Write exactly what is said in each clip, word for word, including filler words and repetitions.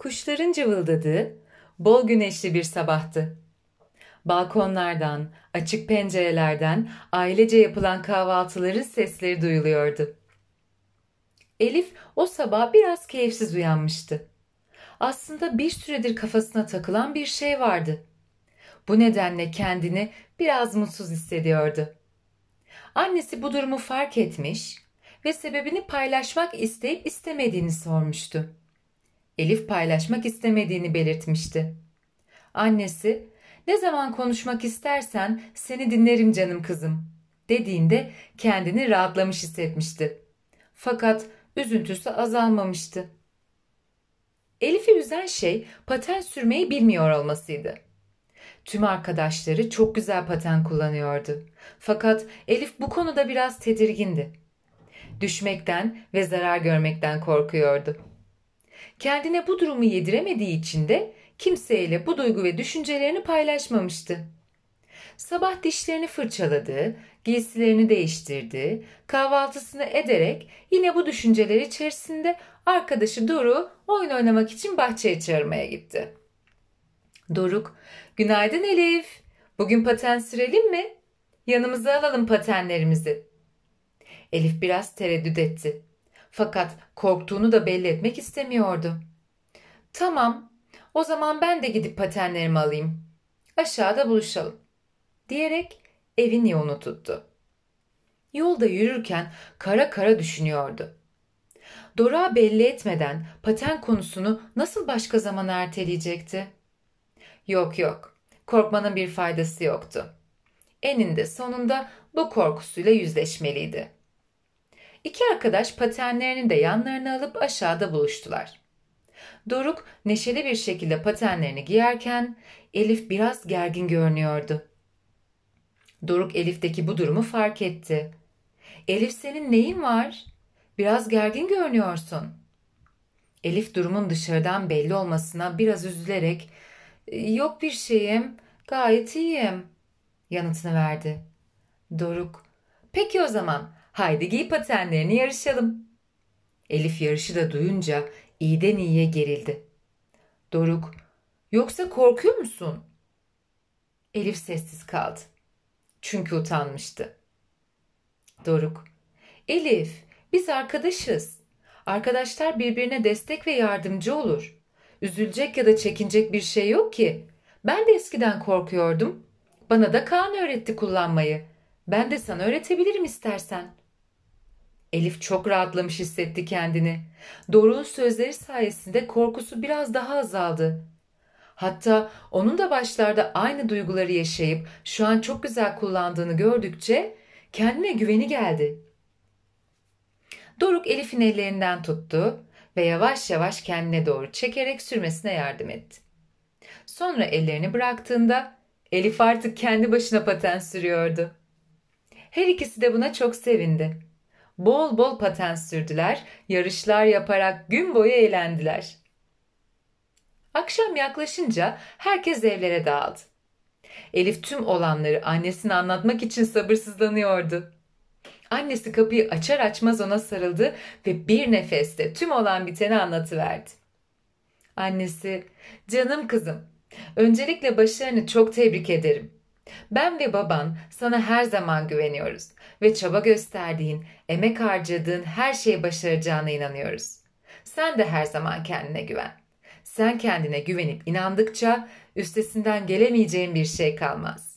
kuşların cıvıldadığı, bol güneşli bir sabahtı. Balkonlardan, açık pencerelerden ailece yapılan kahvaltıların sesleri duyuluyordu. Elif o sabah biraz keyifsiz uyanmıştı. Aslında bir süredir kafasına takılan bir şey vardı. Bu nedenle kendini biraz mutsuz hissediyordu. Annesi bu durumu fark etmiş ve sebebini paylaşmak isteyip istemediğini sormuştu. Elif paylaşmak istemediğini belirtmişti. Annesi, "Ne zaman konuşmak istersen seni dinlerim canım kızım," dediğinde kendini rahatlamış hissetmişti. Fakat üzüntüsü azalmamıştı. Elif'i üzen şey paten sürmeyi bilmiyor olmasıydı. Tüm arkadaşları çok güzel paten kullanıyordu. Fakat Elif bu konuda biraz tedirgindi. Düşmekten ve zarar görmekten korkuyordu. Kendine bu durumu yediremediği için de kimseyle bu duygu ve düşüncelerini paylaşmamıştı. Sabah dişlerini fırçaladı, giysilerini değiştirdi, kahvaltısını ederek yine bu düşünceler içerisinde arkadaşı Doruk oyun oynamak için bahçeye çağırmaya gitti. Doruk, "Günaydın Elif, bugün paten sürelim mi? Yanımıza alalım patenlerimizi." Elif biraz tereddüt etti. Fakat korktuğunu da belli etmek istemiyordu. "Tamam, o zaman ben de gidip patenlerimi alayım. Aşağıda buluşalım," diyerek evin yolunu tuttu. Yolda yürürken kara kara düşünüyordu. Doruk'a belli etmeden paten konusunu nasıl başka zamana erteleyecekti? Yok yok, korkmanın bir faydası yoktu. Eninde sonunda bu korkusuyla yüzleşmeliydi. İki arkadaş patenlerini de yanlarına alıp aşağıda buluştular. Doruk neşeli bir şekilde patenlerini giyerken Elif biraz gergin görünüyordu. Doruk Elif'teki bu durumu fark etti. "Elif, senin neyin var? Biraz gergin görünüyorsun." Elif durumun dışarıdan belli olmasına biraz üzülerek "Yok bir şeyim, gayet iyiyim," yanıtını verdi. Doruk, "Peki o zaman haydi giy patenlerini, yarışalım." Elif yarışı da duyunca iyiden iyiye gerildi. Doruk, "Yoksa korkuyor musun?" Elif sessiz kaldı. Çünkü utanmıştı. Doruk, "Elif, biz arkadaşız. Arkadaşlar birbirine destek ve yardımcı olur. Üzülecek ya da çekinecek bir şey yok ki. Ben de eskiden korkuyordum. Bana da Kaan öğretti kullanmayı. Ben de sana öğretebilirim istersen." Elif çok rahatlamış hissetti kendini. Doruk'un sözleri sayesinde korkusu biraz daha azaldı. Hatta onun da başlarda aynı duyguları yaşayıp şu an çok güzel kullandığını gördükçe kendine güveni geldi. Doruk Elif'in ellerinden tuttu ve yavaş yavaş kendine doğru çekerek sürmesine yardım etti. Sonra ellerini bıraktığında Elif artık kendi başına paten sürüyordu. Her ikisi de buna çok sevindi. Bol bol paten sürdüler, yarışlar yaparak gün boyu eğlendiler. Akşam yaklaşınca herkes evlere dağıldı. Elif tüm olanları annesine anlatmak için sabırsızlanıyordu. Annesi kapıyı açar açmaz ona sarıldı ve bir nefeste tüm olan biteni anlatıverdi. Annesi, "Canım kızım, öncelikle başarını çok tebrik ederim. Ben ve baban sana her zaman güveniyoruz ve çaba gösterdiğin, emek harcadığın her şeyi başaracağına inanıyoruz. Sen de her zaman kendine güven. Sen kendine güvenip inandıkça üstesinden gelemeyeceğin bir şey kalmaz."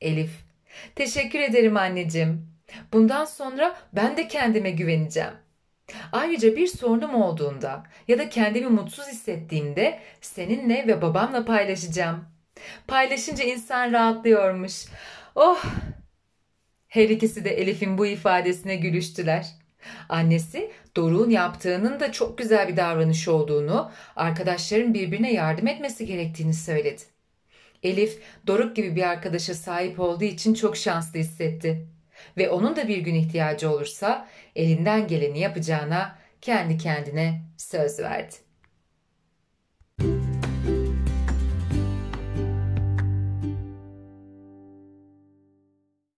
Elif, "Teşekkür ederim anneciğim. Bundan sonra ben de kendime güveneceğim. Ayrıca bir sorunum olduğunda ya da kendimi mutsuz hissettiğimde seninle ve babamla paylaşacağım. Paylaşınca insan rahatlıyormuş. Oh!" Her ikisi de Elif'in bu ifadesine gülüştüler. Annesi Doruk'un yaptığının da çok güzel bir davranış olduğunu, arkadaşların birbirine yardım etmesi gerektiğini söyledi. Elif, Doruk gibi bir arkadaşa sahip olduğu için çok şanslı hissetti ve onun da bir gün ihtiyacı olursa elinden geleni yapacağına kendi kendine söz verdi.